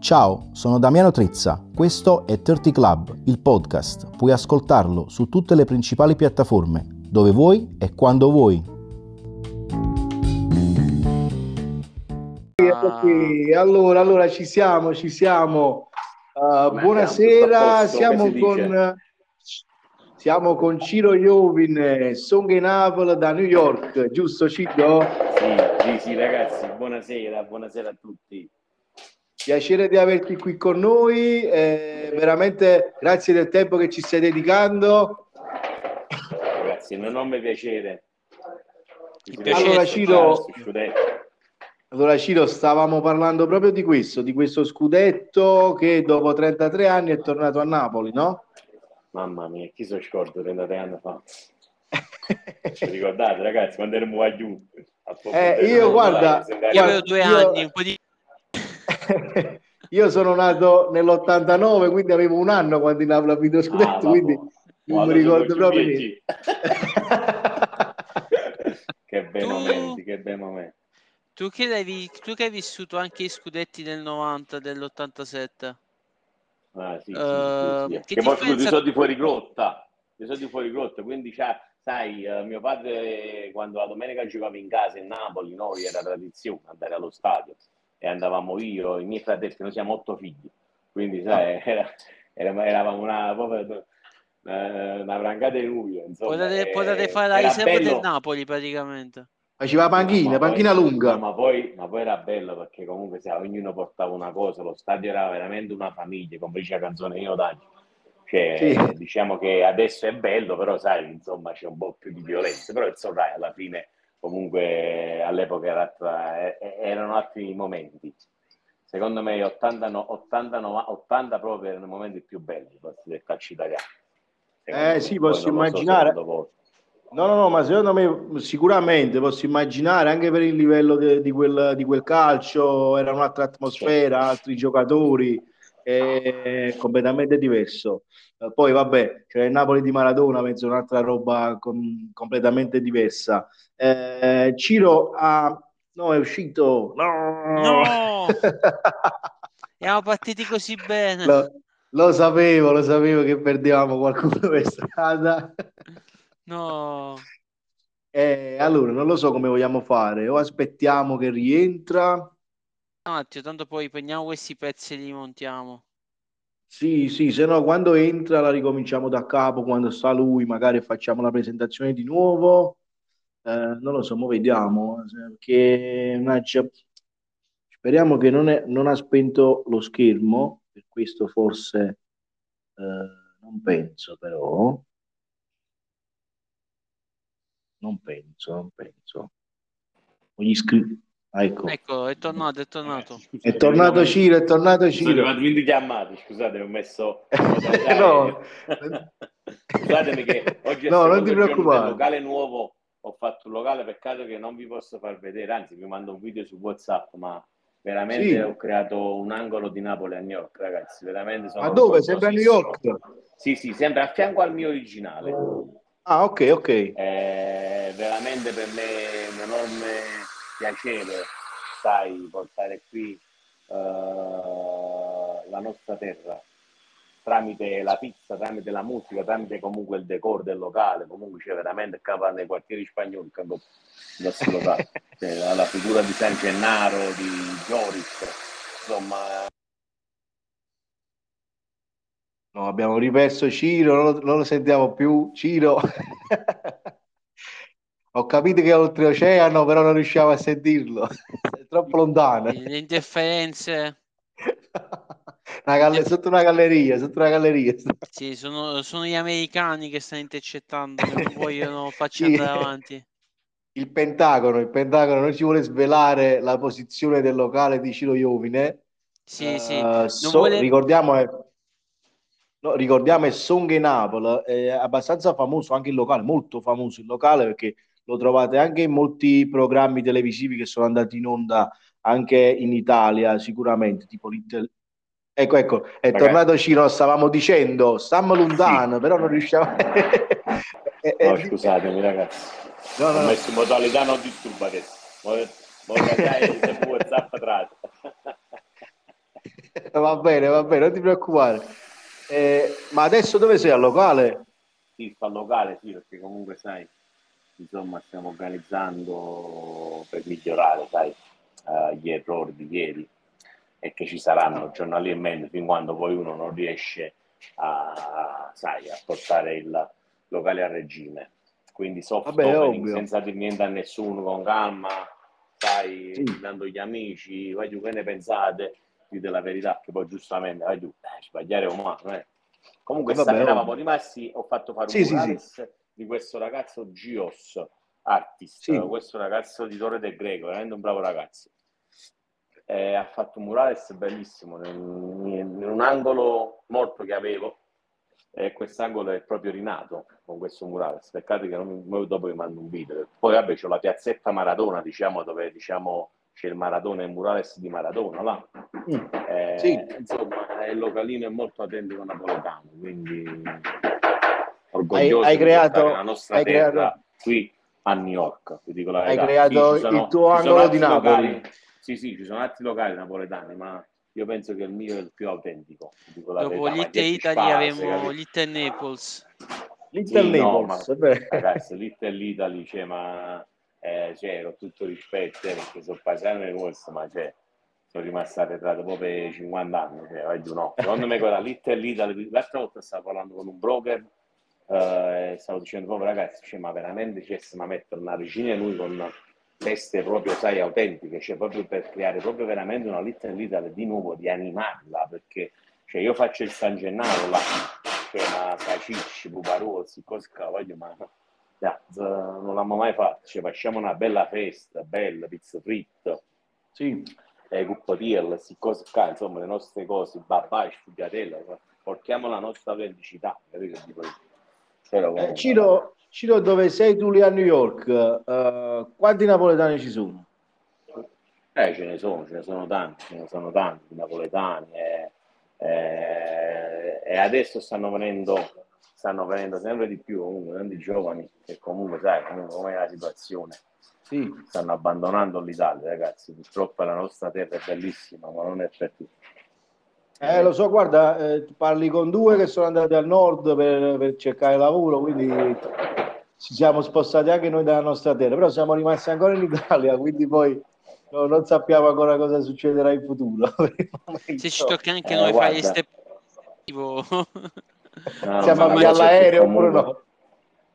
Ciao, sono Damiano Trezza, questo è 30 Club, il podcast. Puoi ascoltarlo su tutte le principali piattaforme, dove vuoi e quando vuoi. Okay. Allora, ci siamo. Buonasera, siamo con Ciro Iovine, Songe Napoli da New York, giusto Ciro? Sì, ragazzi, buonasera a tutti. Piacere di averti qui con noi, veramente grazie del tempo che ci stai dedicando. Grazie, un enorme piacere. Allora Ciro, stavamo parlando proprio di questo scudetto che dopo 33 anni è tornato a Napoli, no? Mamma mia, chi se lo scorda 33 anni fa? Ci ricordate ragazzi, quando eravamo a Giù? Io avevo 2 anni, un po' di... Io sono nato nell'89, quindi avevo 1 anno quando in aula video scudetto, quindi non mi ricordo proprio niente. Che bei momenti. Tu che hai vissuto anche i scudetti del 90, dell'87? Sì. Che poi sono di fuorigrotta. Io sono di fuorigrotta, quindi sai, mio padre quando la domenica giocava in casa in Napoli, noi era tradizione andare allo stadio. E andavamo io, i miei fratelli, noi siamo 8 figli, quindi sai, eravamo una brancata di luglio. Potete fare la riserva del Napoli praticamente. Faceva panchina lunga. Ma poi era bello perché comunque ognuno portava una cosa, lo stadio era veramente una famiglia, come dice la canzone Io Taglio. Sì. Diciamo che adesso è bello, però sai, insomma c'è un po' più di violenza, però insomma alla fine... Comunque all'epoca erano altri momenti. Secondo me 80 proprio erano i momenti più belli del calcio italiano. Sì, posso immaginare. No, ma secondo me sicuramente posso immaginare, anche per il livello di quel calcio, era un'altra atmosfera, altri giocatori, completamente diverso. Poi vabbè, c'è il Napoli di Maradona, penso un'altra roba completamente diversa. Ciro no, è uscito. No! Siamo partiti così bene. Lo sapevo che perdevamo qualcuno per strada. No. Allora, non lo so come vogliamo fare. O aspettiamo che rientra. Un attimo, tanto poi prendiamo questi pezzi e li montiamo. Sì, se no quando entra la ricominciamo da capo, quando sta lui magari facciamo la presentazione di nuovo, non lo so, mo vediamo, perché speriamo che non ha spento lo schermo, per questo forse non penso. Ecco, è tornato. È tornato Ciro. Quindi chiamate, scusate, ho messo... No. Scusatemi che oggi è non ti preoccupare. Locale nuovo, ho fatto un locale, peccato che non vi posso far vedere, anzi vi mando un video su WhatsApp, ma veramente sì. Ho creato un angolo di Napoli a New York, ragazzi, veramente sono... Ma dove? Sempre a New York? Sì, sempre a fianco al mio originale. Ah, ok. Veramente per me è un enorme... piacere, sai, portare qui la nostra terra tramite la pizza, tramite la musica, tramite comunque il decor del locale. Comunque c'è veramente nei quartieri spagnoli il nostro locale, c'è la figura di San Gennaro, di Giorgis, insomma. No, abbiamo riperso Ciro, non lo sentiamo più Ciro. Ho capito che è oltreoceano, però non riusciamo a sentirlo. È troppo lontano. Le interferenze. Sotto una galleria. Sì, sono gli americani che stanno intercettando, non vogliono farci andare avanti. Il Pentagono non ci vuole svelare la posizione del locale di Ciro Iovine. Sì. Ricordiamo è Songe Napoli, è abbastanza famoso anche il locale, molto famoso il locale perché... Lo trovate anche in molti programmi televisivi che sono andati in onda anche in Italia, sicuramente, tipo Little... Ecco, è ragazzi. Tornato Ciro, stavamo dicendo, stiamo lontano, sì. Però non riusciamo... No, scusatemi ragazzi, ho messo in modalità non disturba adesso, modalità è WhatsApp tra. Va bene, non ti preoccupare. Ma adesso dove sei? Al locale? Sì, sto al locale, sì, perché comunque sai, insomma, stiamo organizzando per migliorare, sai, gli errori di ieri, e che ci saranno giornalmente fin quando poi uno non riesce a, sai, a portare il locale a regime. Quindi soft opening, senza dire niente a nessuno, con calma, sai, dando gli amici, vai giù, che ne pensate? Dite la verità, che poi giustamente vai giù, sbagliare è umano, eh. Comunque stasera eravamo rimasti, ho fatto fare un murales di questo ragazzo Gios Artist, questo ragazzo di Torre del Greco, veramente un bravo ragazzo. Ha fatto un murales bellissimo in un angolo morto che avevo, e quest'angolo è proprio rinato con questo murales. Peccato che non, dopo vi mando un video. Poi vabbè, c'ho la piazzetta Maradona, diciamo, dove diciamo c'è il Maradona e il murales di Maradona là. Insomma, il localino è molto autentico napoletano, quindi orgoglioso hai creato la nostra terra qui a New York. Ti dico la verità, hai creato il tuo angolo di Napoli locali. Sì, ci sono altri locali napoletani, ma io penso che il mio è il più autentico. Dico la dopo verità, Little Italy avevamo Little Naples. Ragazzi, Little Italy, cioè, ma c'ero tutto rispetto, perché sono paesano e questo, ma cioè, sono rimasto arretrato proprio 50 anni, cioè, vai giù, no. Secondo me quella Little Italy, l'altra volta stavo parlando con un broker, stavo dicendo proprio, ragazzi, cioè, ma veramente c'è, ma mettere una regina e lui con teste proprio, sai, autentiche, cioè proprio per creare proprio veramente una Little Italy di nuovo, di animarla, perché cioè io faccio il San Gennaro là, cioè ma cacicci, puparozzi, cose che voglio, ma non l'abbiamo mai fatto, cioè facciamo una bella festa, bella pizza fritta, cuppotiel, queste cose qua, insomma le nostre cose, babà, sfugliatella, portiamo la nostra autenticità, capito? Però, Ciro, dove sei tu lì a New York? Quanti napoletani ci sono? Ce ne sono tanti napoletani, e adesso stanno venendo sempre di più, comunque, tanti giovani che comunque sai com'è la situazione, stanno abbandonando l'Italia, ragazzi, purtroppo la nostra terra è bellissima, ma non è per tutti. Lo so, guarda, parli con due che sono andati al nord per cercare lavoro, quindi ci siamo spostati anche noi dalla nostra terra, però siamo rimasti ancora in Italia, quindi poi non sappiamo ancora cosa succederà in futuro. Se ci tocca anche noi fare gli step, siamo andati all'aereo oppure no?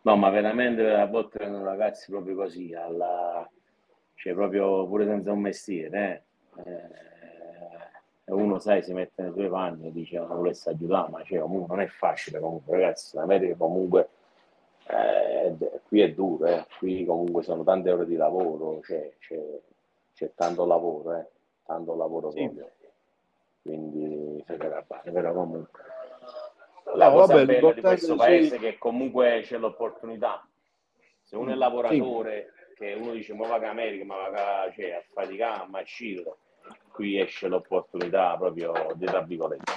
No, ma veramente a volte vengono ragazzi proprio così, cioè proprio pure senza un mestiere, uno sai si mette nei suoi panni e dice non volesse aiutare, ma cioè, comunque non è facile, comunque ragazzi, sapete che comunque qui è duro, qui comunque sono tante ore di lavoro, c'è tanto lavoro, proprio, quindi però comunque la cosa bella di questo paese è che comunque c'è l'opportunità, se uno è lavoratore, che uno dice ma va a America, ma va cioè, a faticare, ma sciro, qui esce l'opportunità proprio di virgolette.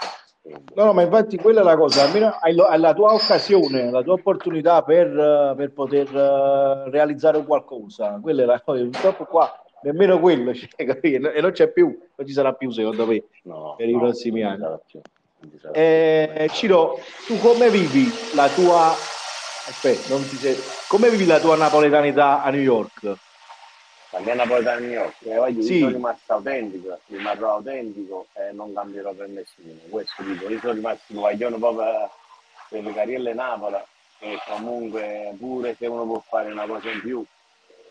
No, ma infatti quella è la cosa, almeno hai la tua occasione, la tua opportunità per poter realizzare qualcosa, quella è la cosa, purtroppo qua nemmeno quello c'è, e non c'è più, non ci sarà più secondo me per i prossimi anni. Ciro, tu come vivi la tua come vivi la tua napoletanità a New York? La mia napoletana New York, io sono rimasto autentico, rimarrò autentico e non cambierò per nessuno. Questo dico, io sono rimasto un guaglione proprio per le carriere Napoli, e comunque pure se uno può fare una cosa in più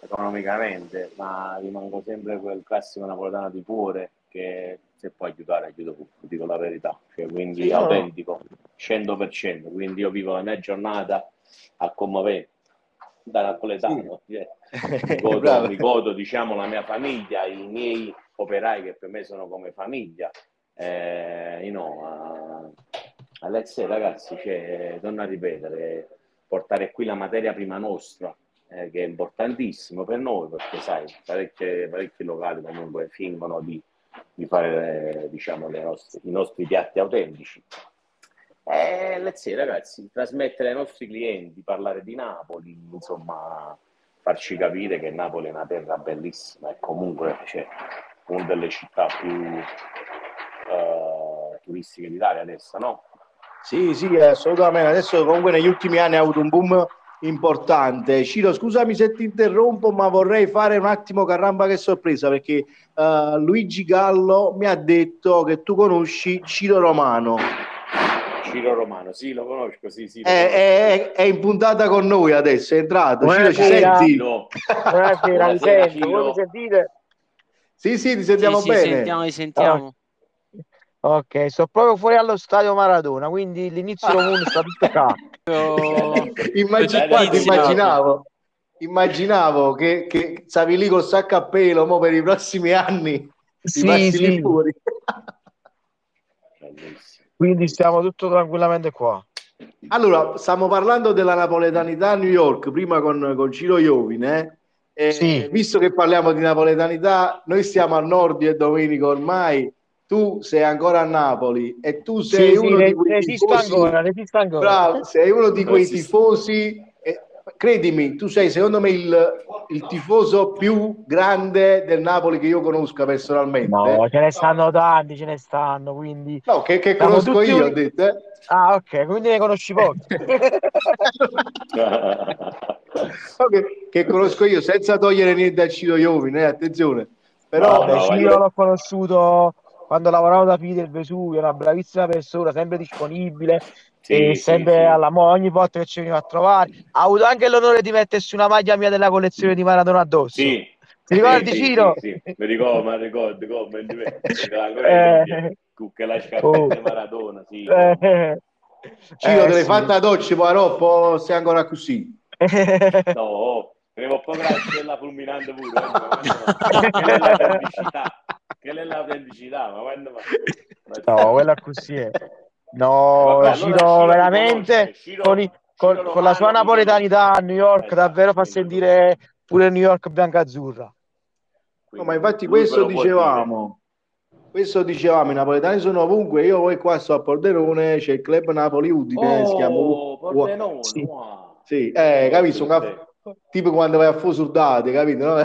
economicamente, ma rimango sempre quel classico napoletano di cuore, che se può aiutare aiuto tutto, dico la verità, cioè, quindi autentico 100%, quindi io vivo la mia giornata a commovente da napoletano, ricordo diciamo la mia famiglia, i miei operai che per me sono come famiglia, ragazzi, cioè, torno a ripetere, portare qui la materia prima nostra, che è importantissimo per noi, perché sai parecchi locali comunque fingono di fare diciamo i nostri piatti autentici. Ragazzi, trasmettere ai nostri clienti, parlare di Napoli, insomma, farci capire che Napoli è una terra bellissima, e comunque c'è una delle città più turistica d'Italia adesso, no? Sì, sì, assolutamente. Adesso comunque negli ultimi anni ha avuto un boom importante. Ciro, scusami se ti interrompo, ma vorrei fare un attimo caramba che sorpresa, perché Luigi Gallo mi ha detto che tu conosci Ciro Romano. Ciro Romano, sì, lo conosco, sì, sì. È in puntata con noi adesso, è entrato. Buonasera. Ciro, ci senti? No. Buonasera, mi senti? Voi mi sentite? Sì, sì, ti sentiamo, sì, bene. Sì, sentiamo, ti sentiamo. Oh. Ok, sto proprio fuori allo stadio Maradona, quindi l'inizio del mondo sta tutto qua. Immaginavo che stavi lì col sacco a pelo, mo per i prossimi anni ti passi lì fuori. Quindi stiamo tutto tranquillamente qua. Allora, stiamo parlando della napoletanità a New York, prima con Ciro Iovine. Sì. Visto che parliamo di napoletanità, noi siamo a nord e Domenico ormai, tu sei ancora a Napoli e tu sei uno di quei tifosi. Bravo, sei uno di quei tifosi, credimi, tu sei secondo me il tifoso più grande del Napoli che io conosca personalmente. No, ce ne stanno tanti, ce ne stanno, quindi... No, che conosco io, ho detto. Ah, ok, quindi ne conosci pochi. Okay, che conosco io, senza togliere niente a Ciro Iovine, attenzione. Però Ciro l'ho conosciuto quando lavoravo da Figli del Vesuvio, una bravissima persona, sempre disponibile, sempre alla ogni volta che ci veniva a trovare. Ha avuto anche l'onore di mettersi una maglia mia della collezione di Maradona addosso. Sì. Ti ricordi, Ciro? Sì. Mi ricordo, che la scarpetta di Maradona, sì. Ciro, te l'hai fatta ad oggi, però sei ancora così. No, prima o poi la fulminante pure. Quella è l'autenticità, ma quando... No, quella così è. No, vabbè, Ciro, allora, Ciro veramente Ciro, con la sua napoletanità a New York davvero fa sentire pure New York biancazzurra. No, ma infatti questo dicevamo. Questo dicevamo, i napoletani sono ovunque. Io poi qua sto a Pordenone, c'è il club Napoli Udine, si chiama Pordenone. Sì, wow. Sì. Capito? Tipo quando vai a Fosurdate, capito? No?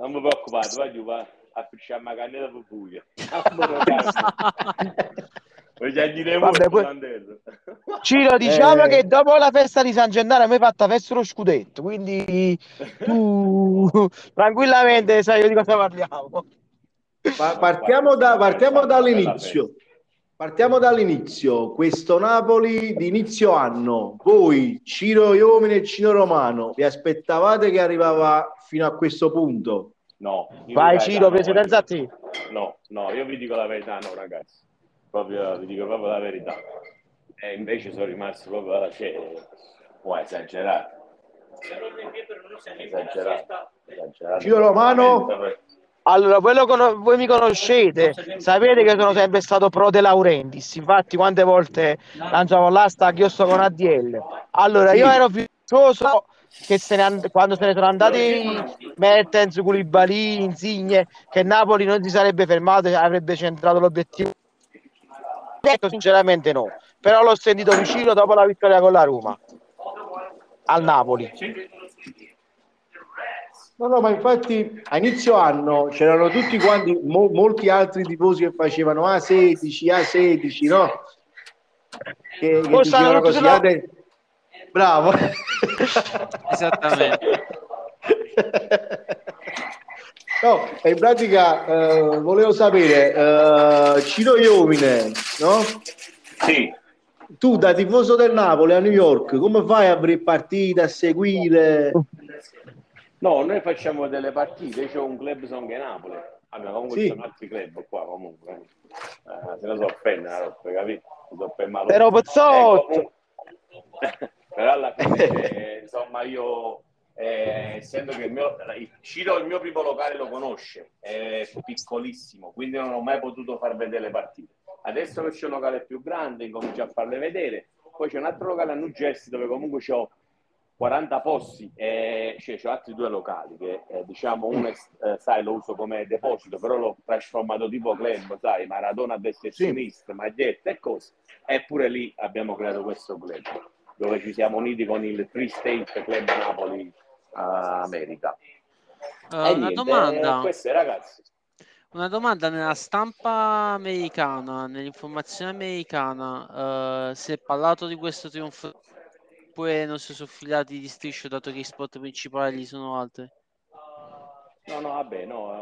Non mi preoccupate, vai a pisciare una cannella per buio. Ciro, diciamo che dopo la festa di San Gennaro mi hai fatto festa lo scudetto, quindi tu tranquillamente sai di cosa parliamo. Partiamo dall'inizio, questo Napoli di inizio anno. Voi, Ciro Iovine e Ciro Romano, vi aspettavate che arrivava fino a questo punto? No. Vai Ciro, precedenza a te. No, io vi dico la verità, no ragazzi. Vi dico proprio la verità. E invece sono rimasto proprio alla cena. Può esagerare. Ciro Romano... Allora, voi mi conoscete, sapete che sono sempre stato pro De Laurentiis, infatti quante volte lanciavo l'asta che io sto con ADL. Allora, io ero fiducioso che quando se ne sono andati Mertens, Koulibaly, Insigne, che Napoli non si sarebbe fermato e avrebbe centrato l'obiettivo. Detto sinceramente no, però l'ho sentito vicino dopo la vittoria con la Roma, al Napoli. No, ma infatti a inizio anno c'erano tutti quanti, molti altri tifosi che facevano A16, no? Che dicevano così, bravo. Esattamente. No, in pratica volevo sapere, Ciro Iovine, no? Sì. Tu da tifoso del Napoli a New York, come fai a aprire partite, a seguire... No, noi facciamo delle partite, c'è un club Songe Napoli, comunque sono altri club qua comunque, se ne so offende la roba, capito? Però Pozzotto! Però alla fine, insomma, io, essendo che il mio primo locale lo conosce, è piccolissimo, quindi non ho mai potuto far vedere le partite. Adesso che c'è un locale più grande, incomincio a farle vedere, poi c'è un altro locale a Nugesti dove comunque c'ho 40 posti, cioè altri due locali che diciamo uno lo uso come deposito, però l'ho trasformato tipo club, sai, Maradona a destra e sinistra, maglietta e cose, eppure lì abbiamo creato questo club dove ci siamo uniti con il Tri State Club Napoli America. Una domanda, queste ragazzi Una domanda nella stampa americana, nell'informazione americana, si è parlato di questo trionfo oppure non si sono filati di striscio dato che i spot principali gli sono altri? No, vabbè, no,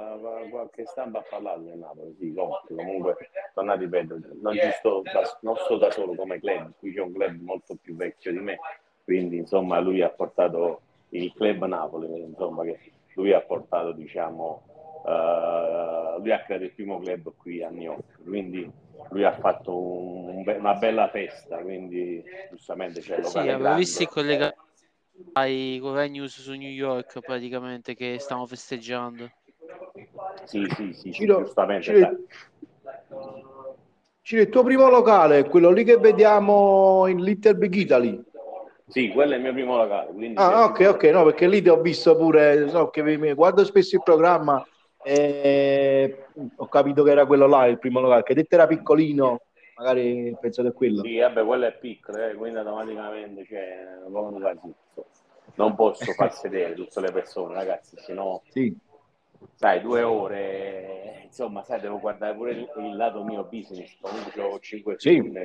qualche stampa ha parlato del Napoli, sì, comunque, torna a ripetere, non sto da solo come club, qui c'è un club molto più vecchio di me, quindi insomma lui ha portato il club Napoli, insomma che lui ha portato, diciamo, lui ha creato il primo club qui a New York, quindi lui ha fatto una bella festa, quindi giustamente c'è il locale grande. Sì, avevo visto il collega ai news su New York praticamente che stanno festeggiando. Sì, Ciro, giustamente. Ciro, il tuo primo locale è quello lì che vediamo in Little Big Italy? Sì, quello è il mio primo locale. Ok, no, perché lì ti ho visto pure, so che mi guardo spesso il programma e ho capito che era quello là il primo locale, che detto era piccolino. Magari pensate a quello. Sì, vabbè, quello è piccolo, quindi automaticamente non posso far sedere tutte le persone, ragazzi, sennò sì. Sai, 2 ore, insomma, sai, devo guardare pure il lato mio business, comunque ho 5 film,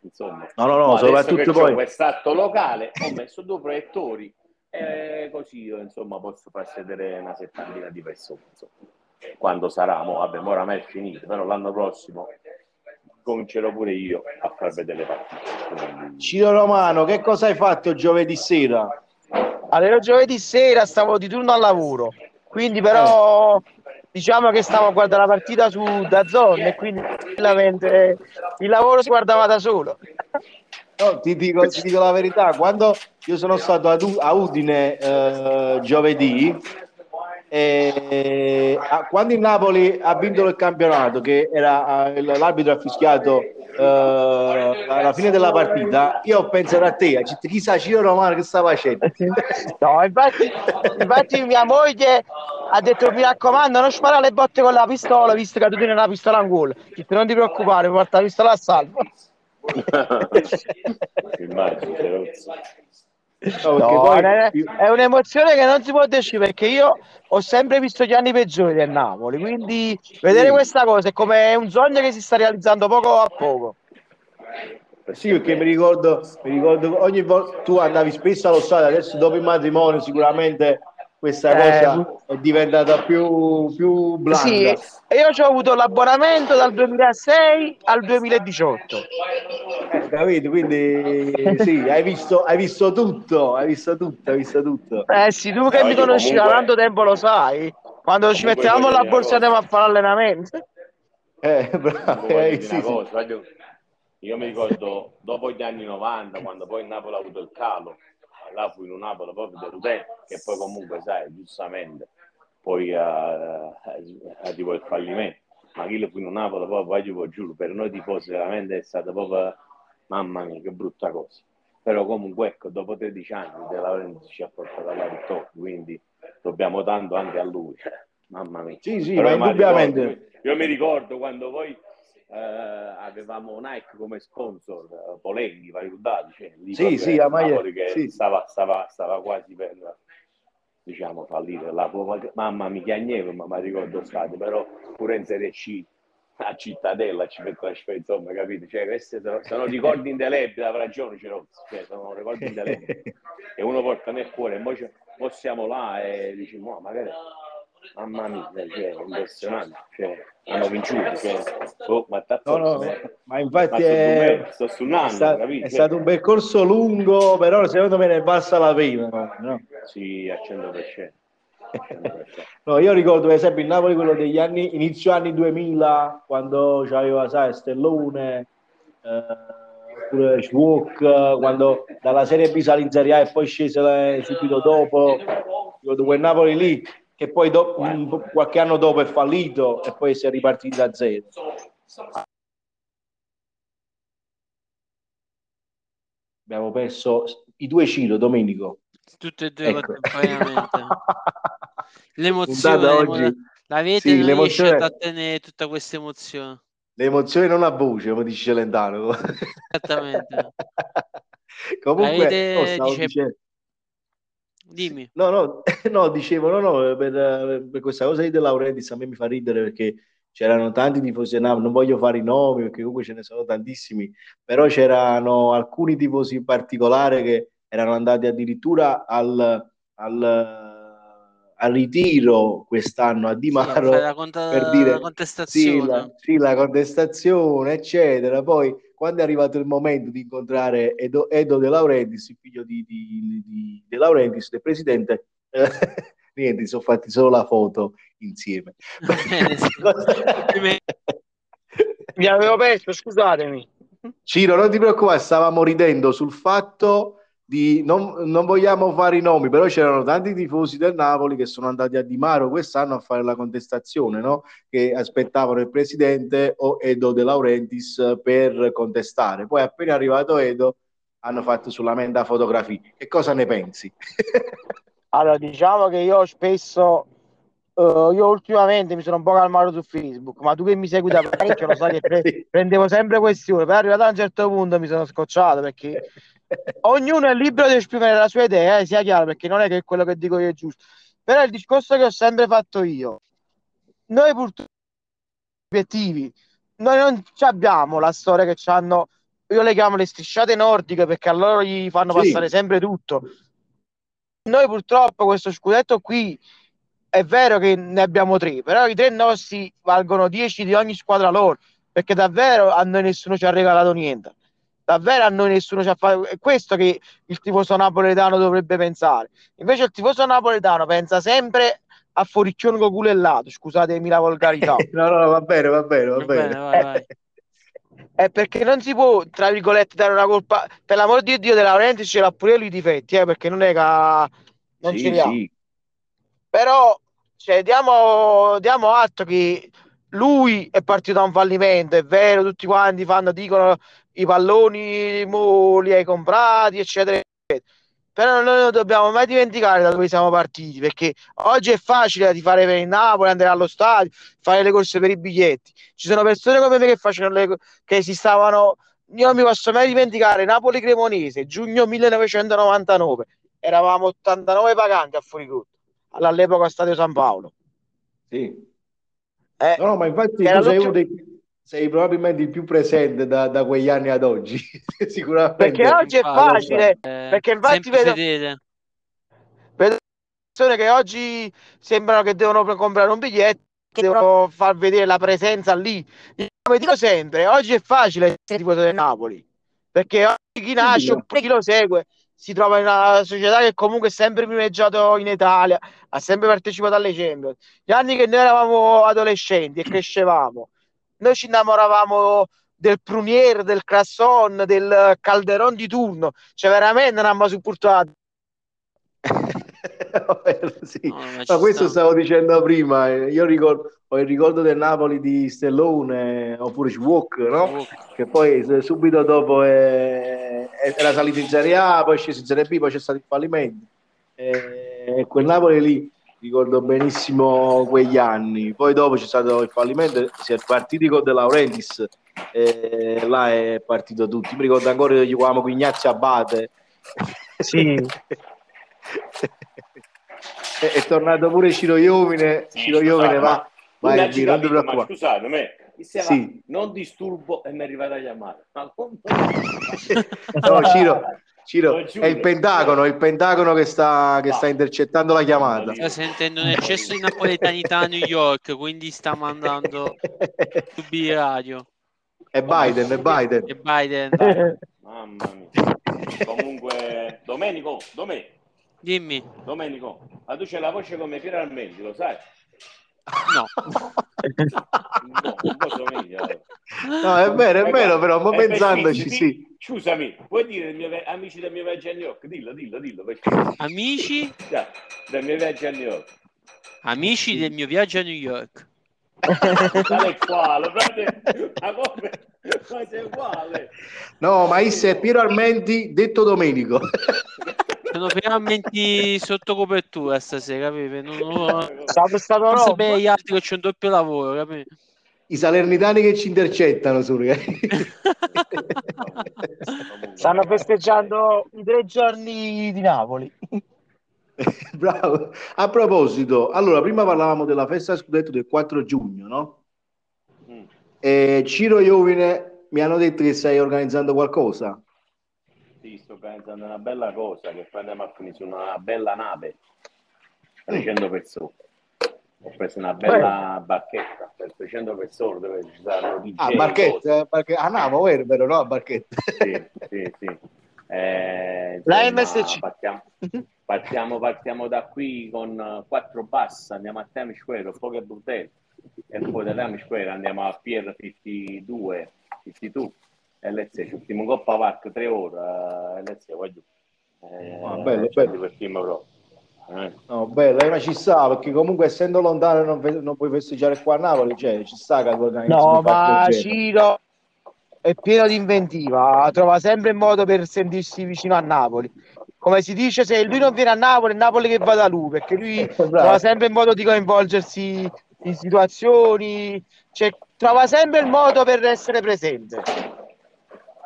insomma. No, soprattutto poi quest'atto locale, ho messo 2 proiettori e così io, insomma, posso far sedere una settantina di persone, insomma. Quando sarà, oramai è finito, però l'anno prossimo comincerò pure io a far vedere le partite. Ciro Romano, che cosa hai fatto giovedì sera? Allora, giovedì sera stavo di turno al lavoro, quindi però diciamo che stavo a guardare la partita su DAZN e quindi il lavoro si guardava da solo. No, ti dico la verità, quando io sono stato a Udine giovedì, quando il Napoli ha vinto il campionato, che era l'arbitro ha fischiato alla fine della partita, io ho pensato a te, chissà Ciro Romano che sta facendo. No, infatti mia moglie ha detto: mi raccomando, non sparare le botte con la pistola, visto che tu tieni una pistola in gol, non ti preoccupare, porta la pistola a salvo. Immagino. È un'emozione che non si può descrivere, perché io ho sempre visto gli anni peggiori del Napoli, quindi vedere questa cosa è come un sogno che si sta realizzando poco a poco. Sì, perché mi ricordo ogni volta tu andavi spesso allo stadio, adesso dopo il matrimonio sicuramente questa cosa è diventata più blanda. Sì, io ci ho avuto l'abbonamento dal 2006 al 2018. Capito? Quindi sì, hai visto tutto. Sì, tu che mi conosci da tanto tempo lo sai. Quando ci mettevamo la borsa andiamo a fare allenamento. Bravo. Io mi ricordo dopo gli anni 90, quando poi il Napoli ha avuto il calo, là fu in un Napoli proprio deludente, che poi comunque sai giustamente poi arrivò il fallimento, ma chi lo fu in un Napoli proprio, io giuro, per noi tifosi veramente è stata proprio, mamma mia, che brutta cosa. Però comunque ecco, dopo 13 anni De Laurentiis ci ha portato alla vittoria, quindi dobbiamo tanto anche a lui, mamma mia. Sì, ma indubbiamente io mi ricordo quando poi avevamo Nike come sponsor, Polenghi, va ricordato, stava quasi per, diciamo, fallire la mamma mia, Chiagnevo, ma ricordo stato, però pure in Serie C a Cittadella ci metto la scelta, insomma, capite, sono ricordi indelebili, aveva ragione Ciro, sono ricordi indelebili e uno porta nel cuore, e poi siamo là e diciamo magari, mamma mia, impressionante, hanno vinciuto, ma infatti è stato un percorso lungo, però secondo me ne basta la pena, no? Sì, al 100%. No, io ricordo per esempio il Napoli quello degli anni, inizio anni 2000, quando c'aveva, sai, Stellone, oppure Schwok, quando dalla Serie B salì in Serie A e poi scese subito dopo, ricordo quel Napoli lì che poi qualche anno dopo è fallito e poi si è ripartiti da zero. Abbiamo perso i 2 Ciro, Domenico. Tutte e 2 contemporaneamente. L'emozione oggi, la vita non riesce a tenere tutta questa emozione. L'emozione non ha voce, come dice Celentano. Esattamente. Comunque, Dimmi. No, dicevo, no, per questa cosa di De Laurentiis a me mi fa ridere perché c'erano tanti tifosi Napoli, non voglio fare i nomi perché comunque ce ne sono tantissimi, però c'erano alcuni tifosi in particolare che erano andati addirittura al ritiro quest'anno a Dimaro, sì, per dire la contestazione. Sì, la contestazione, eccetera. Poi quando è arrivato il momento di incontrare Edo De Laurentiis, il figlio di De Laurentiis, del presidente, niente, sono fatti solo la foto insieme. Mi avevo perso, scusatemi. Ciro, non ti preoccupare, stavamo ridendo sul fatto di non vogliamo fare i nomi, però c'erano tanti tifosi del Napoli che sono andati a Dimaro quest'anno a fare la contestazione, no? Che aspettavano il presidente o Edo De Laurentiis per contestare. Poi appena arrivato Edo hanno fatto solamente la fotografia. Che cosa ne pensi? Allora, diciamo che io spesso io ultimamente mi sono un po' calmato su Facebook, ma tu che mi segui da parecchio lo sai che prendevo sempre questione, però arrivato a un certo punto mi sono scocciato perché ognuno è libero di esprimere la sua idea, sia chiaro, perché non è che quello che dico io è giusto. Però il discorso che ho sempre fatto io, noi purtroppo obiettivi, noi non abbiamo la storia che hanno, io le chiamo le strisciate nordiche perché a loro gli fanno passare sempre tutto. Noi purtroppo questo scudetto qui è vero che ne abbiamo 3, però i 3 nostri valgono 10 di ogni squadra loro, perché davvero a noi nessuno ci ha regalato niente. Davvero a noi nessuno ci ha fatto, è questo che il tifoso napoletano dovrebbe pensare. Invece il tifoso napoletano pensa sempre a fuoricchione con culo e lato, scusatemi la volgarità. No, va bene. Vai. È perché non si può, tra virgolette, dare una colpa, per l'amor di Dio, De Laurentiis ce l'ha pure lui i difetti, perché non è che non ce li ha. Però cioè, diamo atto che lui è partito da un fallimento, è vero, tutti quanti dicono i palloni li hai comprati, eccetera, eccetera. Però noi non dobbiamo mai dimenticare da dove siamo partiti, perché oggi è facile di fare per il Napoli, andare allo stadio, fare le corse per i biglietti. Ci sono persone come me che facevano che si stavano. Io non mi posso mai dimenticare Napoli Cremonese, giugno 1999. Eravamo 89 paganti a fuorigrotta, all'epoca a Stadio San Paolo. Sì. No, ma infatti tu sei uno dei, sei probabilmente il più presente da quegli anni ad oggi. Sicuramente, perché oggi è facile, perché infatti vedo persone che oggi sembrano che devono comprare un biglietto, che devono far vedere la presenza lì. Io, come dico sempre, oggi è facile essere tifoso del Napoli, perché oggi chi nasce oppure chi lo segue si trova in una società che comunque è sempre primeggiato in Italia, ha sempre partecipato alle Champions. Gli anni che noi eravamo adolescenti e crescevamo, noi ci innamoravamo del Prunier, del Crasson, del Calderon di turno, cioè veramente eravamo supportati. Ma questo stavo dicendo prima, io ho il ricordo del Napoli di Stellone, oppure Schwok, no? Che poi subito dopo era salito in Serie A, poi è sceso in Serie B, poi c'è stato il fallimento, e quel Napoli lì ricordo benissimo quegli anni. Poi dopo c'è stato il fallimento, si è partiti con De Laurentiis, là è partito tutti. Mi ricordo ancora che gli chiamavamo Guignazzi Abate, sì. È tornato pure Ciro Iovine. Ciro Iovine va non ti preoccupare. Scusate me, sì. Non disturbo e mi è arrivata a chiamare. No, Ciro è il Pentagono che sta intercettando la chiamata. Sto sentendo un eccesso di napoletanità a New York, quindi sta mandando tubi radio. È Biden. Mamma mia. Comunque, Domenico. Dimmi. Domenico, ma tu c'hai la voce come Piero Armenti, lo sai? No, un po' somiglia. No, è vero, però ma pensandoci, sì. Scusami, vuoi dire amici del mio viaggio a New York? Dillo. Perché... Amici? Cioè, del mio viaggio a New York. Amici del mio viaggio a New York. Dai qua, lo prende, ma sei uguale. No, ma esse è Piero Armenti, detto Domenico. Sono veramente sotto copertura stasera, capite? Non sapere gli altri che c'è un doppio lavoro, capite? I salernitani che ci intercettano, stanno festeggiando i 3 giorni di Napoli. Bravo. A proposito, allora prima parlavamo della festa scudetto del 4 giugno, no? Ciro Iovine, mi hanno detto che stai organizzando qualcosa. Sì, sto organizzando una bella cosa, che poi andiamo a finire su una bella nave per 100 persone. Ho preso una bella barchetta per 300 persone dove ci saranno DJ. Ah, barchetta, a Navo, vero, no? Barchetta. Sì, sì, sì. La MSC. Partiamo da qui con 4 bus, andiamo a Times Square, poche bottiglie, e poi da Times Square andiamo a Pier 52, 52, LC, ci ultimo Coppa Park, 3 ore, LC, voglio. Bello, bello. No, bello, ma ci sta, perché comunque essendo lontano non puoi festeggiare qua a Napoli, cioè ci sta che no, ma Ciro è pieno di inventiva, trova sempre il modo per sentirsi vicino a Napoli. Come si dice, se lui non viene a Napoli, è Napoli che va da lui, perché lui trova sempre il modo di coinvolgersi in situazioni, cioè trova sempre il modo per essere presente.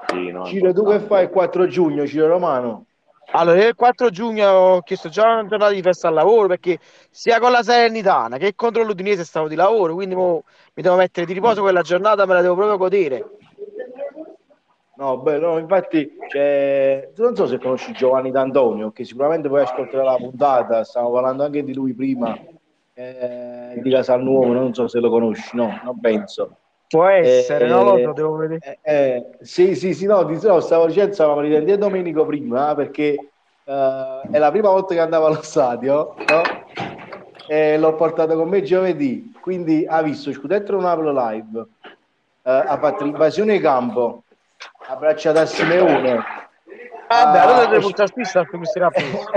Sì, no, Ciro, tu che fai il 4 giugno, Ciro Romano? Allora, io il 4 giugno ho chiesto già una giornata di festa al lavoro, perché sia con la Salernitana che contro l'Udinese stavo di lavoro, quindi mi devo mettere di riposo quella giornata, me la devo proprio godere. No, beh, no, infatti, cioè, non so se conosci Giovanni D'Antonio, che sicuramente poi ascolterà la puntata, stavo parlando anche di lui prima, di Casalnuovo, non so se lo conosci, no, non penso. Può essere, no, lo devo vedere. Sì, no, stavo dicendo, stavamo ridendo Domenico prima, perché è la prima volta che andavo allo stadio, no? E l'ho portato con me giovedì, quindi ha visto Scudetto Napoli live, ha fatto l'invasione di campo, abbracciata a Simeone. Vabbè, allora devo puntastista come si rapporta.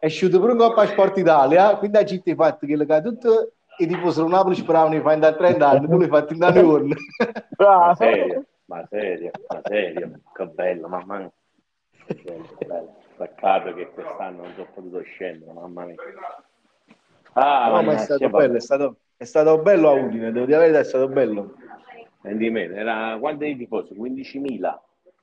È uscito pure un Coppa Sport Italia, quindi a gente il fatto che le cade tutto e tipo se non Napoli ci parlavano i fai da 30 anni, tu li fatti in da giorno. Ma serio, che bello, mamma mia. Peccato che quest'anno non sono potuto scendere, mamma mia. Ah, no, ma è stato bello, è stato bello a Udine, devo dire la verità, è stato bello. Senti me, era quanto di tifosi? 15.000.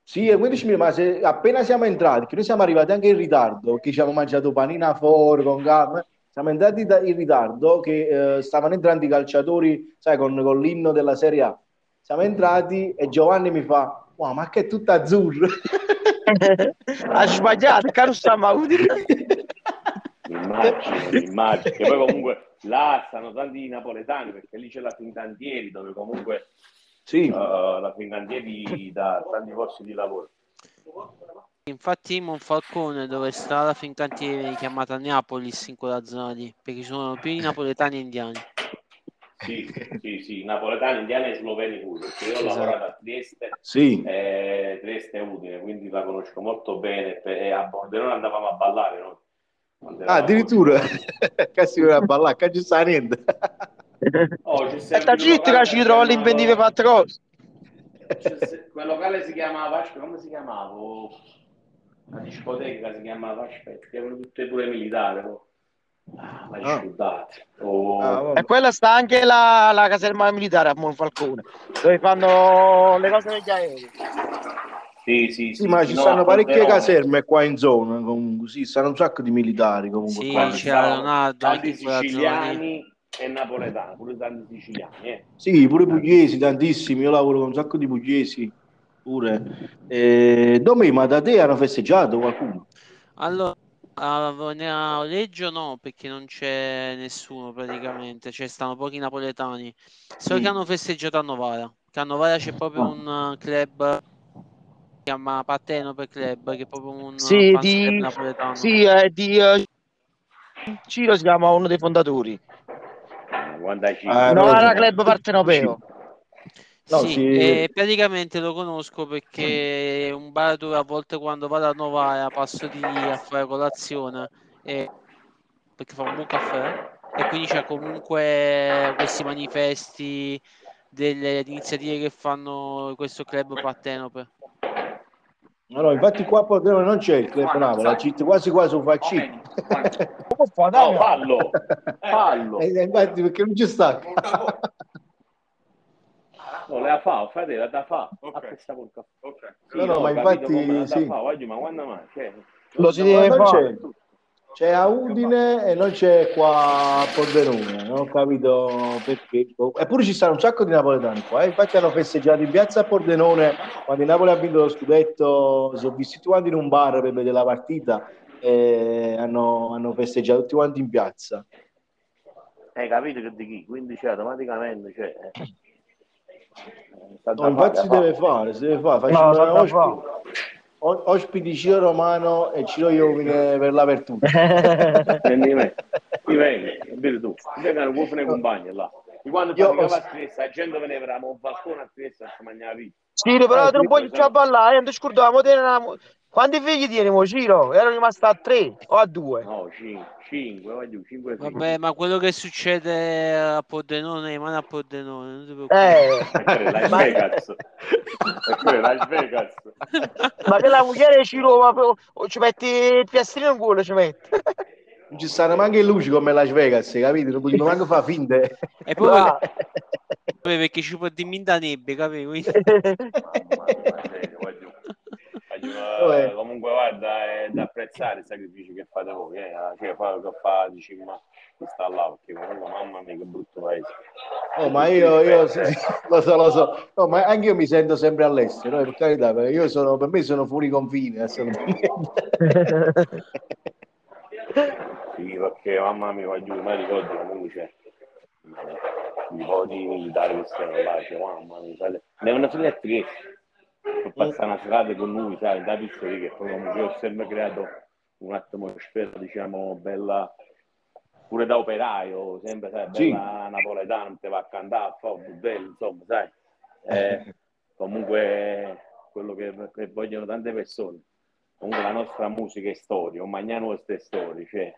Sì, 15.000, ma appena siamo entrati, che noi siamo arrivati anche in ritardo, che ci abbiamo mangiato panina fuori con carne, siamo entrati in ritardo, che stavano entrando i calciatori, sai, con l'inno della Serie A. Siamo entrati e Giovanni mi fa, wow, ma che è tutta azzurra. Ha sbagliato, caro Samaudi. Immagino, che poi comunque là stanno tanti napoletani, perché lì c'è la Fincantieri, dove comunque... Sì, la Fincantieri da tanti posti di lavoro. Infatti Monfalcone, dove sta la Fincantieri, viene chiamata Neapolis in quella zona lì, perché ci sono più napoletani e indiani. Sì, napoletani, indiani e sloveni pure, perché io ho lavorato a Trieste, Trieste è Udine, quindi la conosco molto bene, e a Pordenone andavamo a ballare, no? Addirittura che si voleva ballare, che ci sta niente. Che ci trova l'inventiva fatte cose. Quel locale si chiamava, come si chiamava? La discoteca si chiamava, erano tutte pure militari. E quella sta anche la caserma militare a Monfalcone, dove fanno le cose degli aerei. Sì, ma ci stanno parecchie caserme qua in zona, comunque, sì, stanno un sacco di militari comunque. Sì, c'è Leonardo, anche siciliani e napoletano, pure tanti siciliani, Sì, pure pugliesi, tantissimi. Io lavoro con un sacco di pugliesi pure. Domenica, ma da te hanno festeggiato qualcuno? Allora, a Oleggio no, perché non c'è nessuno praticamente, cioè stanno pochi napoletani. So che hanno festeggiato a Novara, che a Novara c'è proprio un club, si chiama Pateno per Club, che è proprio un club napoletano. Sì, è di Ciro, si chiama uno dei fondatori. No, era club partenopeo. Praticamente lo conosco perché è un bar dove a volte quando vado a Novara passo di lì a fare colazione, perché fa un buon caffè, e quindi c'è comunque questi manifesti delle iniziative che fanno questo club partenope. Allora, infatti qua a Pordenone non c'è il club Napoli, quasi un faccino. No, fallo. Infatti, perché non ci sta. No, la fa, frate, la da fa. Okay. No, ma infatti, sì. Ma quando mai? Lo si deve fare. c'è a Udine e non c'è qua a Pordenone, non ho capito perché. Eppure ci stanno un sacco di napoletani qua, infatti hanno festeggiato in piazza a Pordenone quando il Napoli ha vinto lo scudetto, si è vissuti quanti in un bar per vedere la partita e hanno festeggiato tutti quanti in piazza. Hai capito che di chi? Quindi c'è automaticamente, cioè... No, infatti si deve fare. Ospiti Ciro Romano e Ciro Iovine per l'apertura. Vedi tu, non puoi fare compagno là. E quando tornava a Trieste, la gente veniva a Monfalcone a Trieste a mangiare la vita. Ciro, però tu non puoi già ballare, non ti scordavo. Quanti figli tieni, Ciro? Erano rimasti a 3 o a 2? No, 5. Vabbè, ma quello che succede a Pordenone rimane a Pordenone. Non Las Vegas. Las Vegas. Ma che la mugliere Ciro, ma ci metti il piastrino in culo, ci metti. Non ci stanno neanche le luci come Las Vegas, capito? Non puoi neanche fare finte. E poi no. Perché ci può diminta nebbia, capito? Comunque guarda, è da apprezzare i sacrifici che fate voi, cioè quello che fa, dici, ma sta là, perché comunque mamma mia che brutto paese. Oh, ma io lo so. No, ma anche io mi sento sempre all'estero, per carità, perché io sono, per me sono fuori confine, sì, perché mamma mia, ma ricordo comunque c'è. Un po' di dare questo là, cioè mamma mia, ne è una figlia a Trieste. Passare una serata con lui, sai, da piccoli, che poi ho sempre creato un'atmosfera, diciamo, bella, pure da operaio, sempre, sai, bella napoletana, te va a cantare, fa un budello, insomma, sai. Comunque, quello che vogliono tante persone. Comunque la nostra musica è storia, un magnano queste storie, cioè.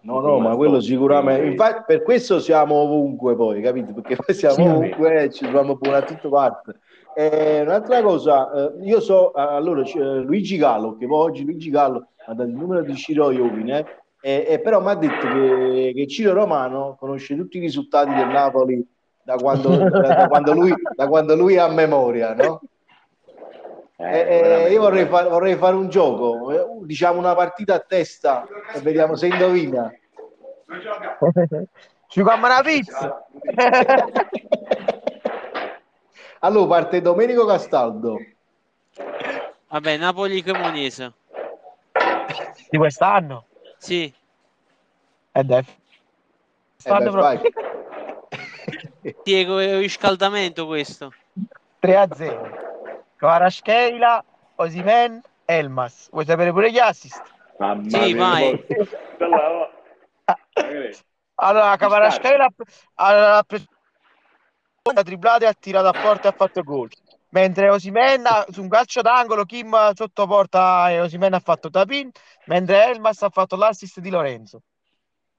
No, ma quello sicuramente. Infatti, per questo siamo ovunque, poi, capito? Perché poi siamo ovunque, ci troviamo pure a tutte parti. Un'altra cosa, io so, allora Luigi Gallo, che oggi Luigi Gallo ha dato il numero di Ciro Iovine, però mi ha detto che Ciro Romano conosce tutti i risultati del Napoli da quando lui ha memoria, no? Io vorrei fare un gioco, diciamo una partita a testa e vediamo se indovina. Ci fa una pizza. Allora parte Domenico Castaldo. Vabbè, Napoli Cremonese. Di quest'anno? Sì. Diego, è un riscaldamento questo. 3-0. Kvaratskhelia, Osimhen, Elmas. Vuoi sapere pure gli assist? Sì, vai. Allora, Kvaratskhelia ha preso la triplata e ha tirato a porta e ha fatto gol. Mentre Osimhen su un calcio d'angolo, Kim sotto porta e Osimhen ha fatto tapin, mentre Elmas ha fatto l'assist di Lorenzo.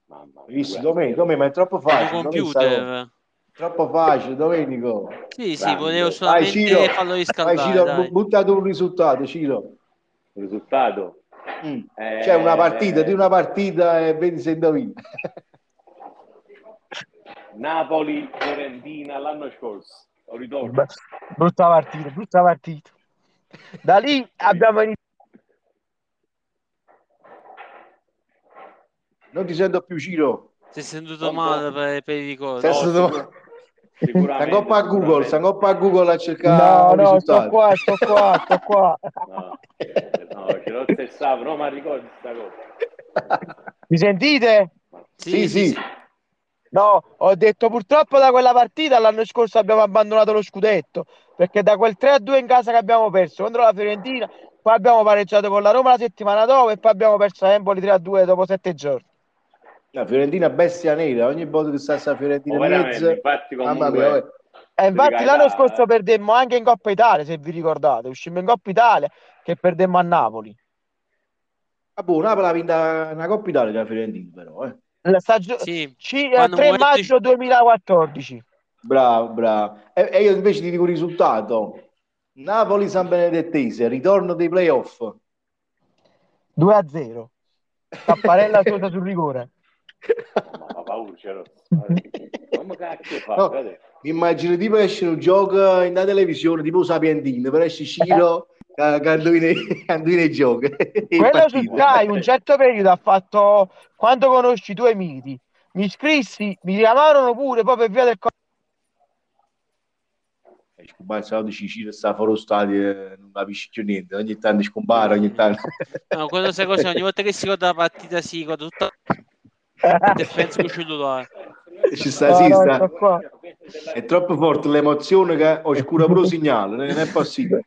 Mamma mia, ma è troppo facile. Troppo facile, Domenico. Sì, volevo solamente farlo riscaldare. Vai, Ciro, dai. Butta tu un risultato, Ciro. Un risultato? C'è una partita, di una partita e vedi se indovini. Napoli, Fiorentina l'anno scorso. Brutta partita. Da lì abbiamo iniziato. Non ti sento più, Ciro. Si è sentito male per i ricordi. Sta a Google a cercare. No, sto qua. No, ce l'ho testato, no, ma ricordi sta cosa. Mi sentite? Sì. No, ho detto purtroppo da quella partita l'anno scorso abbiamo abbandonato lo scudetto, perché da quel 3-2 in casa che abbiamo perso contro la Fiorentina, poi abbiamo pareggiato con la Roma la settimana dopo e poi abbiamo perso a Empoli 3-2 dopo 7 giorni. La Fiorentina bestia nera, ogni volta che sta a Fiorentina mezzo. Infatti l'anno scorso perdemmo anche in Coppa Italia, se vi ricordate, uscimmo in Coppa Italia che perdemmo a Napoli. Ah, boh, Napoli ha vinta una Coppa Italia della Fiorentina però, La stagione 3 maggio 2014. Bravo. E io invece ti dico il risultato. Napoli San Benedettese, ritorno dei playoff. 2-0. Tapparella sotto sul rigore. Ma paura c'ero. Come cacchio fa? No, mi immagino tipo esce un gioco in una televisione tipo Sapientino, però esce Ciro Anduine gioca. Quello su Sky un certo periodo ha fatto "Quando conosci i tuoi miti". Mi iscrissi, mi chiamarono pure poi per via del scompare, Cicino sta fuori stadio, non capisci più niente, ogni tanto scompare, ogni tanto. No, quello sai cosa, ogni volta che si guarda la partita si guarda tutta defensa cellulare. Ci sta, no, sì, no, sta. Qua. È troppo forte l'emozione che oscura pure segnale, non è possibile.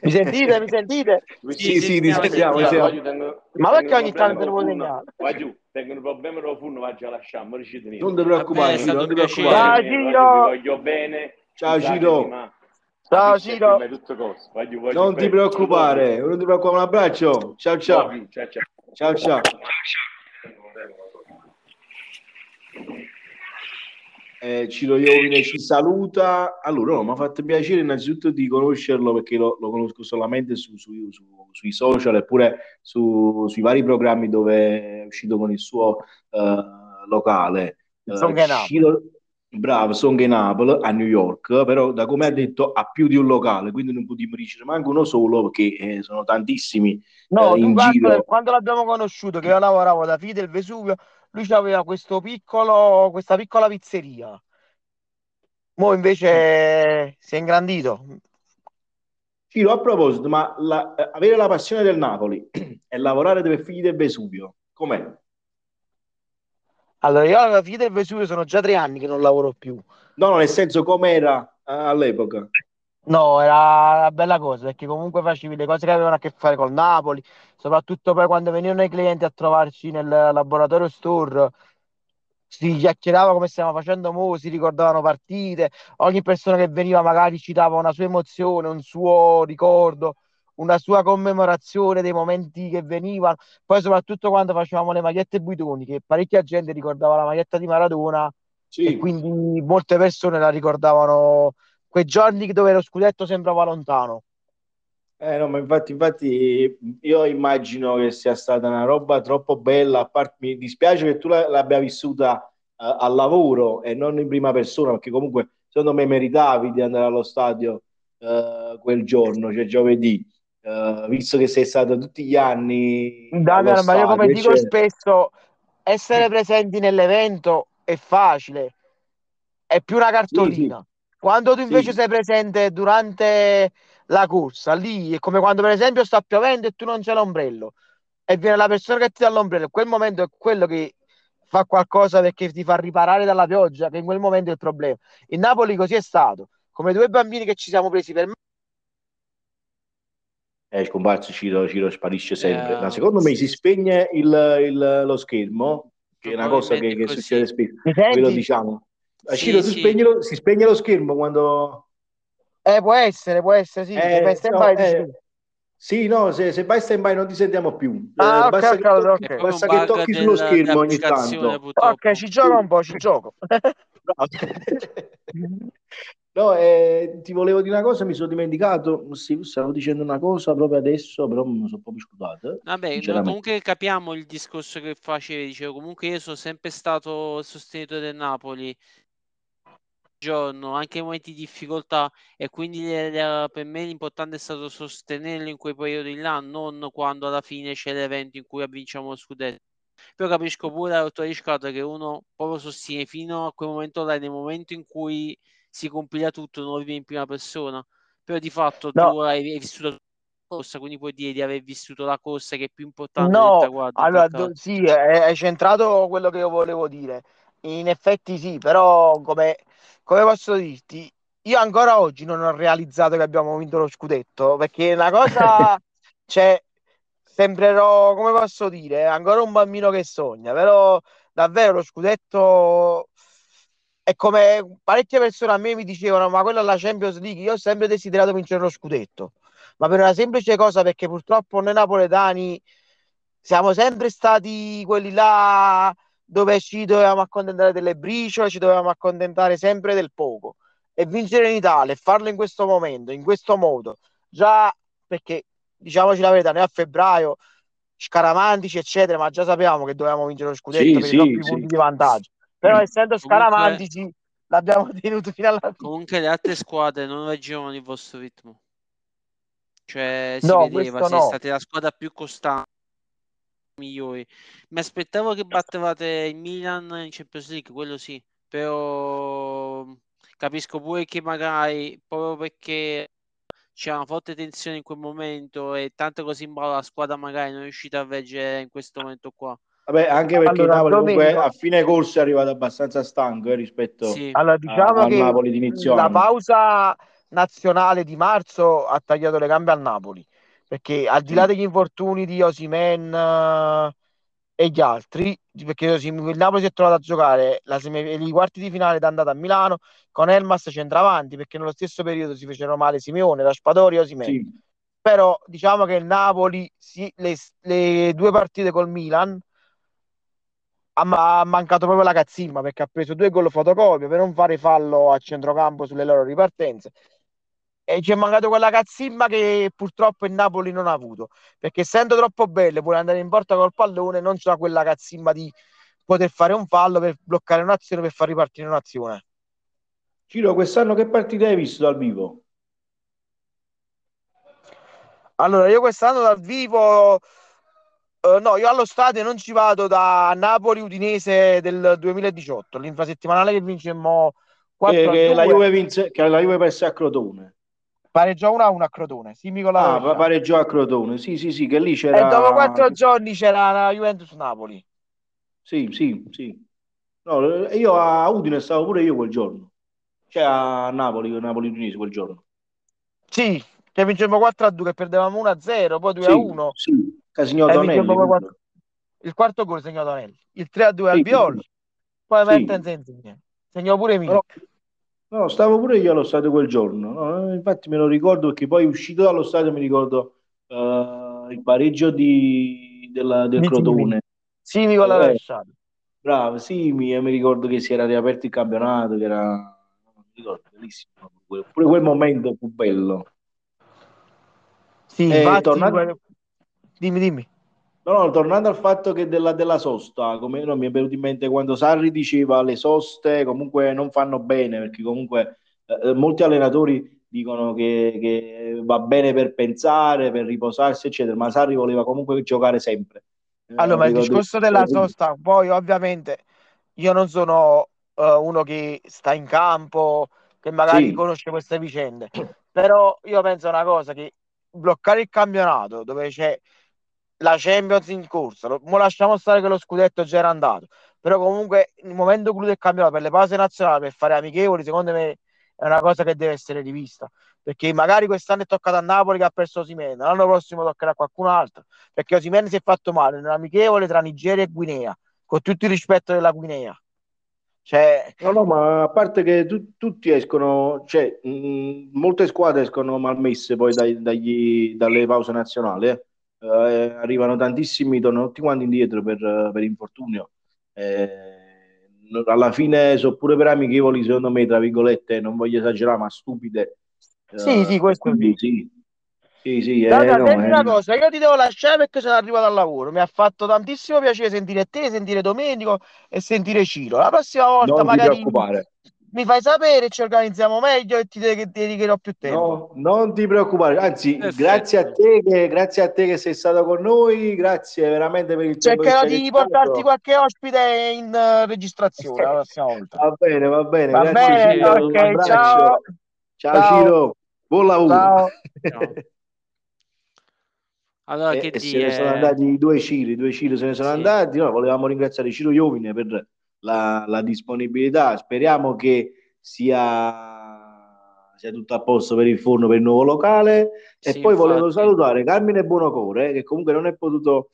Mi sentite? Mi sentite? Sì, sì, ti sentiamo. Ma perché ogni tanto lo vuoi segnare? Va giù, tengo un problema con il forno, va già lasciamo, non ti preoccupare, Ciro, non ti preoccupare. Ciao, voglio bene. Ciao Ciro. Ciao Ciro. Non ti preoccupare, non ti preoccupare, un abbraccio. Ciao ciao. Ciao ciao. Ciro Iovine ci saluta. Allora, no, mi ha fatto piacere innanzitutto di conoscerlo, perché lo conosco solamente sui social, eppure sui vari programmi dove è uscito con il suo locale. Ciro, bravo, Songe Napoli a New York, però da come ha detto ha più di un locale, quindi non potremmo dicere manco uno solo, perché sono tantissimi. No, in giro. Quando l'abbiamo conosciuto, che io lavoravo da Figli del Vesuvio, lui aveva questa piccola pizzeria. Mo invece si è ingrandito. Ciro, a proposito, ma avere la passione del Napoli e lavorare per Figli del Vesuvio, com'è? Allora, io alla Figli del Vesuvio sono già 3 anni che non lavoro più. No, nel senso, com'era all'epoca? No, era una bella cosa, perché comunque facevi le cose che avevano a che fare col Napoli, soprattutto poi quando venivano i clienti a trovarci nel laboratorio store, si chiacchierava come stiamo facendo mo, si ricordavano partite, ogni persona che veniva magari citava una sua emozione, un suo ricordo, una sua commemorazione dei momenti che venivano, poi soprattutto quando facevamo le magliette Buitoni, che parecchia gente ricordava la maglietta di Maradona, sì. E quindi molte persone la ricordavano... quei giorni dove lo scudetto sembrava lontano. No, ma infatti io immagino che sia stata una roba troppo bella, a parte, mi dispiace che tu l'abbia vissuta al lavoro e non in prima persona, perché comunque secondo me meritavi di andare allo stadio quel giorno, cioè giovedì, visto che sei stato tutti gli anni allo stadio, ma io come dico spesso, essere presenti nell'evento è facile, è più una cartolina. Sì, sì. Quando tu invece sei presente durante la corsa, lì è come quando per esempio sta piovendo e tu non c'è l'ombrello e viene la persona che ti dà l'ombrello, quel momento è quello che fa qualcosa perché ti fa riparare dalla pioggia, che in quel momento è il problema. In Napoli così è stato, come 2 bambini che ci siamo presi per mano. Scomparso Ciro sparisce sempre. Ma secondo me si spegne lo schermo, che è una cosa che succede spesso, ve lo diciamo. Ciro, sì, si spegne lo schermo quando... può essere, sì. Se vai stand by non ti sentiamo più. Basta che tocchi sullo schermo ogni tanto. Purtroppo. Ok, ci gioco un po', ci gioco. No, ti volevo dire una cosa, mi sono dimenticato. Sì, stavo dicendo una cosa proprio adesso, però mi sono proprio scusato. Vabbè, no, comunque capiamo il discorso che facevi. Dicevo, comunque io sono sempre stato sostenitore del Napoli. Giorno, anche in momenti di difficoltà, e quindi per me l'importante è stato sostenerlo in quei periodi là, non quando alla fine c'è l'evento in cui vinciamo lo scudetto. Però capisco pure la rottura di scatole che uno proprio sostiene fino a quel momento là, nel momento in cui si compila tutto, non lo vive in prima persona, però di fatto tu hai vissuto la corsa, quindi puoi dire di aver vissuto la corsa, che è più importante. Hai centrato quello che io volevo dire, in effetti sì, però come posso dirti, io ancora oggi non ho realizzato che abbiamo vinto lo scudetto, perché è una cosa, cioè, sembrerò, come posso dire, ancora un bambino che sogna, però davvero lo scudetto è come parecchie persone a me mi dicevano, ma quella è la Champions League, io ho sempre desiderato vincere lo scudetto, ma per una semplice cosa, perché purtroppo noi napoletani siamo sempre stati quelli là dove ci dovevamo accontentare delle briciole, ci dovevamo accontentare sempre del poco, e vincere in Italia e farlo in questo momento, in questo modo, già, perché diciamoci la verità, noi a febbraio scaramantici eccetera, ma già sapevamo che dovevamo vincere lo scudetto punti di vantaggio, però essendo scaramantici l'abbiamo tenuto fino alla fine. Comunque le altre squadre non reggevano il vostro ritmo. Cioè, si No, vedeva, questo siete no. stata la squadra più costante, migliori. Mi aspettavo che battevate il Milan in Champions League, quello sì, però capisco pure che magari proprio perché c'era una forte tensione in quel momento e tante cose in ballo, la squadra magari non è riuscita a reggere in questo momento qua. Vabbè, anche perché il Allora, Napoli comunque a fine corso è arrivato abbastanza stanco rispetto Sì. Allora, diciamo al Napoli di che inizio la anno. pausa nazionale di marzo ha tagliato le gambe al Napoli, perché al di là degli infortuni di Osimhen e gli altri, perché il Napoli si è trovato a giocare i quarti di finale d'andata a Milano con Elmas centravanti, perché nello stesso periodo si fecero male Simeone, Raspadori e Osimhen. Sì. Però diciamo che il Napoli le due partite col Milan ha mancato proprio la cazzimma, perché ha preso 2 gol fotocopia per non fare fallo a centrocampo sulle loro ripartenze, e ci è mancato quella cazzimma che purtroppo il Napoli non ha avuto, perché essendo troppo bello vuole andare in porta col pallone, non c'ha quella cazzimma di poter fare un fallo per bloccare un'azione, per far ripartire un'azione. Ciro, quest'anno che partita hai visto dal vivo? Allora, io quest'anno dal vivo no, io allo stadio non ci vado da Napoli Udinese del 2018, l'infrasettimanale che vincemmo 4-2. Che la Juve perse a Crotone. Pareggiò 1-1 a Crotone. Sì, Nicola. Ah, pareggiò a Crotone. Sì, che lì c'era. E dopo 4 giorni c'era la Juventus Napoli. Sì. No, io a Udine stavo pure io quel giorno. Cioè a Napoli Udinese quel giorno. Sì, che vincemmo 4-2, che perdevamo 1-0, poi 2-1. Sì. Segnò Tonelli, il quarto gol segnò Tonelli, il 3-2 al Biol, poi segnò pure Milik. No, stavo pure io allo stadio quel giorno, no? Infatti me lo ricordo, perché poi uscito dallo stadio mi ricordo il pareggio del Crotone. Simi con la lasciata. Bravo, Simi, mi ricordo che si era riaperto il campionato, che era, non ricordo, bellissimo, pure quel momento fu bello. Sì, infatti, tornato... Dimmi. No, tornando al fatto che della sosta, come non mi è venuto in mente quando Sarri diceva le soste comunque non fanno bene, perché comunque molti allenatori dicono che va bene per pensare, per riposarsi, eccetera, ma Sarri voleva comunque giocare sempre. Allora, ma il discorso della sosta, poi ovviamente io non sono uno che sta in campo, che magari conosce queste vicende, però io penso una cosa, che bloccare il campionato dove c'è la Champions in corsa, mo lasciamo stare che lo scudetto già era andato, però comunque il momento clou del campionato per le pause nazionali, per fare amichevoli, secondo me è una cosa che deve essere rivista, perché magari quest'anno è toccato a Napoli che ha perso Osimhen, l'anno prossimo toccherà a qualcun altro, perché Osimhen si è fatto male nell'amichevole tra Nigeria e Guinea, con tutto il rispetto della Guinea. Cioè... No, ma a parte che tutti escono, cioè molte squadre escono malmesse poi dalle pause nazionali, arrivano tantissimi, tornano tutti quanti indietro per infortunio, alla fine sono pure per amichevoli, secondo me, tra virgolette, non voglio esagerare, ma stupide. Sì, questo quindi, sì. Una cosa, io ti devo lasciare perché sono arrivato al lavoro, mi ha fatto tantissimo piacere sentire te, sentire Domenico e sentire Ciro. La prossima volta non magari mi fai sapere, ci organizziamo meglio e ti dedicherò più tempo. No, non ti preoccupare, anzi grazie a te che sei stato con noi, grazie veramente per il tempo. Cercherò di portarti qualche ospite in registrazione la prossima volta. Va bene, grazie Ciro, okay, ciao Ciro, buon lavoro. Ciao. Allora, che se ne sono andati due Ciro se ne sono andati. Noi volevamo ringraziare Ciro Iovine per la disponibilità, speriamo che sia tutto a posto per il forno, per il nuovo locale, e poi volevo salutare Carmine Buonocore, che comunque non è potuto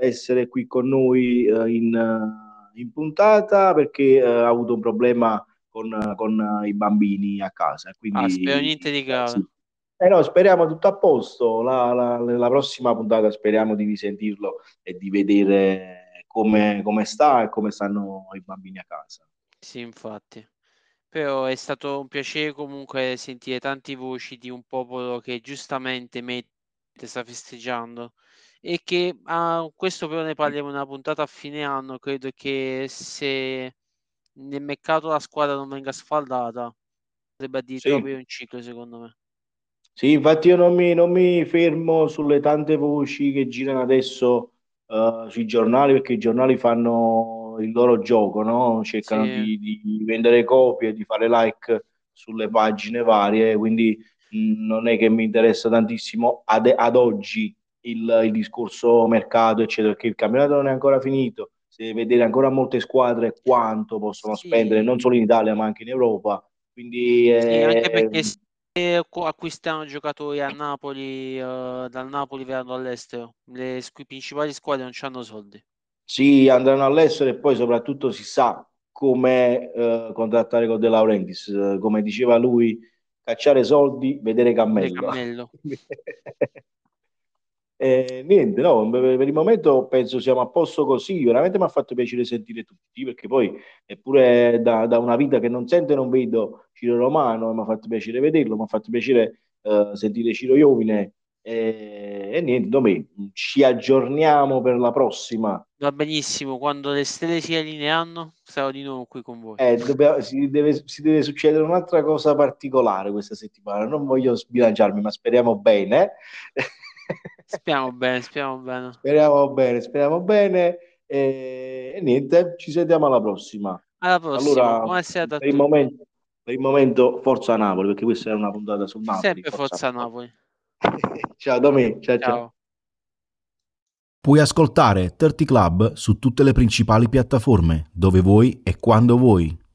essere qui con noi in puntata, perché ha avuto un problema con i bambini a casa, quindi spero niente di grave. No, speriamo tutto a posto. La prossima puntata speriamo di risentirlo e di vedere come sta e come stanno i bambini a casa. Sì, infatti. Però è stato un piacere comunque sentire tante voci di un popolo che giustamente sta festeggiando, e che questo però ne parliamo una puntata a fine anno. Credo che se nel mercato la squadra non venga sfaldata, potrebbe addirittura aprire un ciclo, secondo me. Sì, infatti io non mi fermo sulle tante voci che girano adesso sui giornali, perché i giornali fanno il loro gioco, no? Cercano Sì. di vendere copie, di fare like sulle pagine varie, quindi non è che mi interessa tantissimo ad oggi il discorso mercato, eccetera, perché il campionato non è ancora finito, si deve vedere ancora molte squadre quanto possono Sì. spendere, non solo in Italia ma anche in Europa. Quindi Sì, anche perché acquistano giocatori a Napoli, dal Napoli verranno all'estero, le principali squadre non hanno soldi. Sì, andranno all'estero e poi soprattutto si sa come contrattare con De Laurentiis, come diceva lui, cacciare soldi, vedere cammello. Niente, no, per il momento penso siamo a posto così. Veramente mi ha fatto piacere sentire tutti, perché poi eppure da una vita che non sento e non vedo Ciro Romano, mi ha fatto piacere vederlo, mi ha fatto piacere sentire Ciro Iovine e niente, domani ci aggiorniamo per la prossima. Va benissimo, quando le stelle si allineano sarò di nuovo qui con voi. Si deve succedere un'altra cosa particolare questa settimana, non voglio sbilanciarmi, ma speriamo bene. Speriamo bene. E niente, ci sentiamo alla prossima. Alla prossima. Allora, buonasera a tutti. Per il momento, forza Napoli, perché questa è una puntata sul Napoli. Sempre forza Napoli. Ciao Domenico. Ciao. Puoi ascoltare 30 Club su tutte le principali piattaforme, dove vuoi e quando vuoi.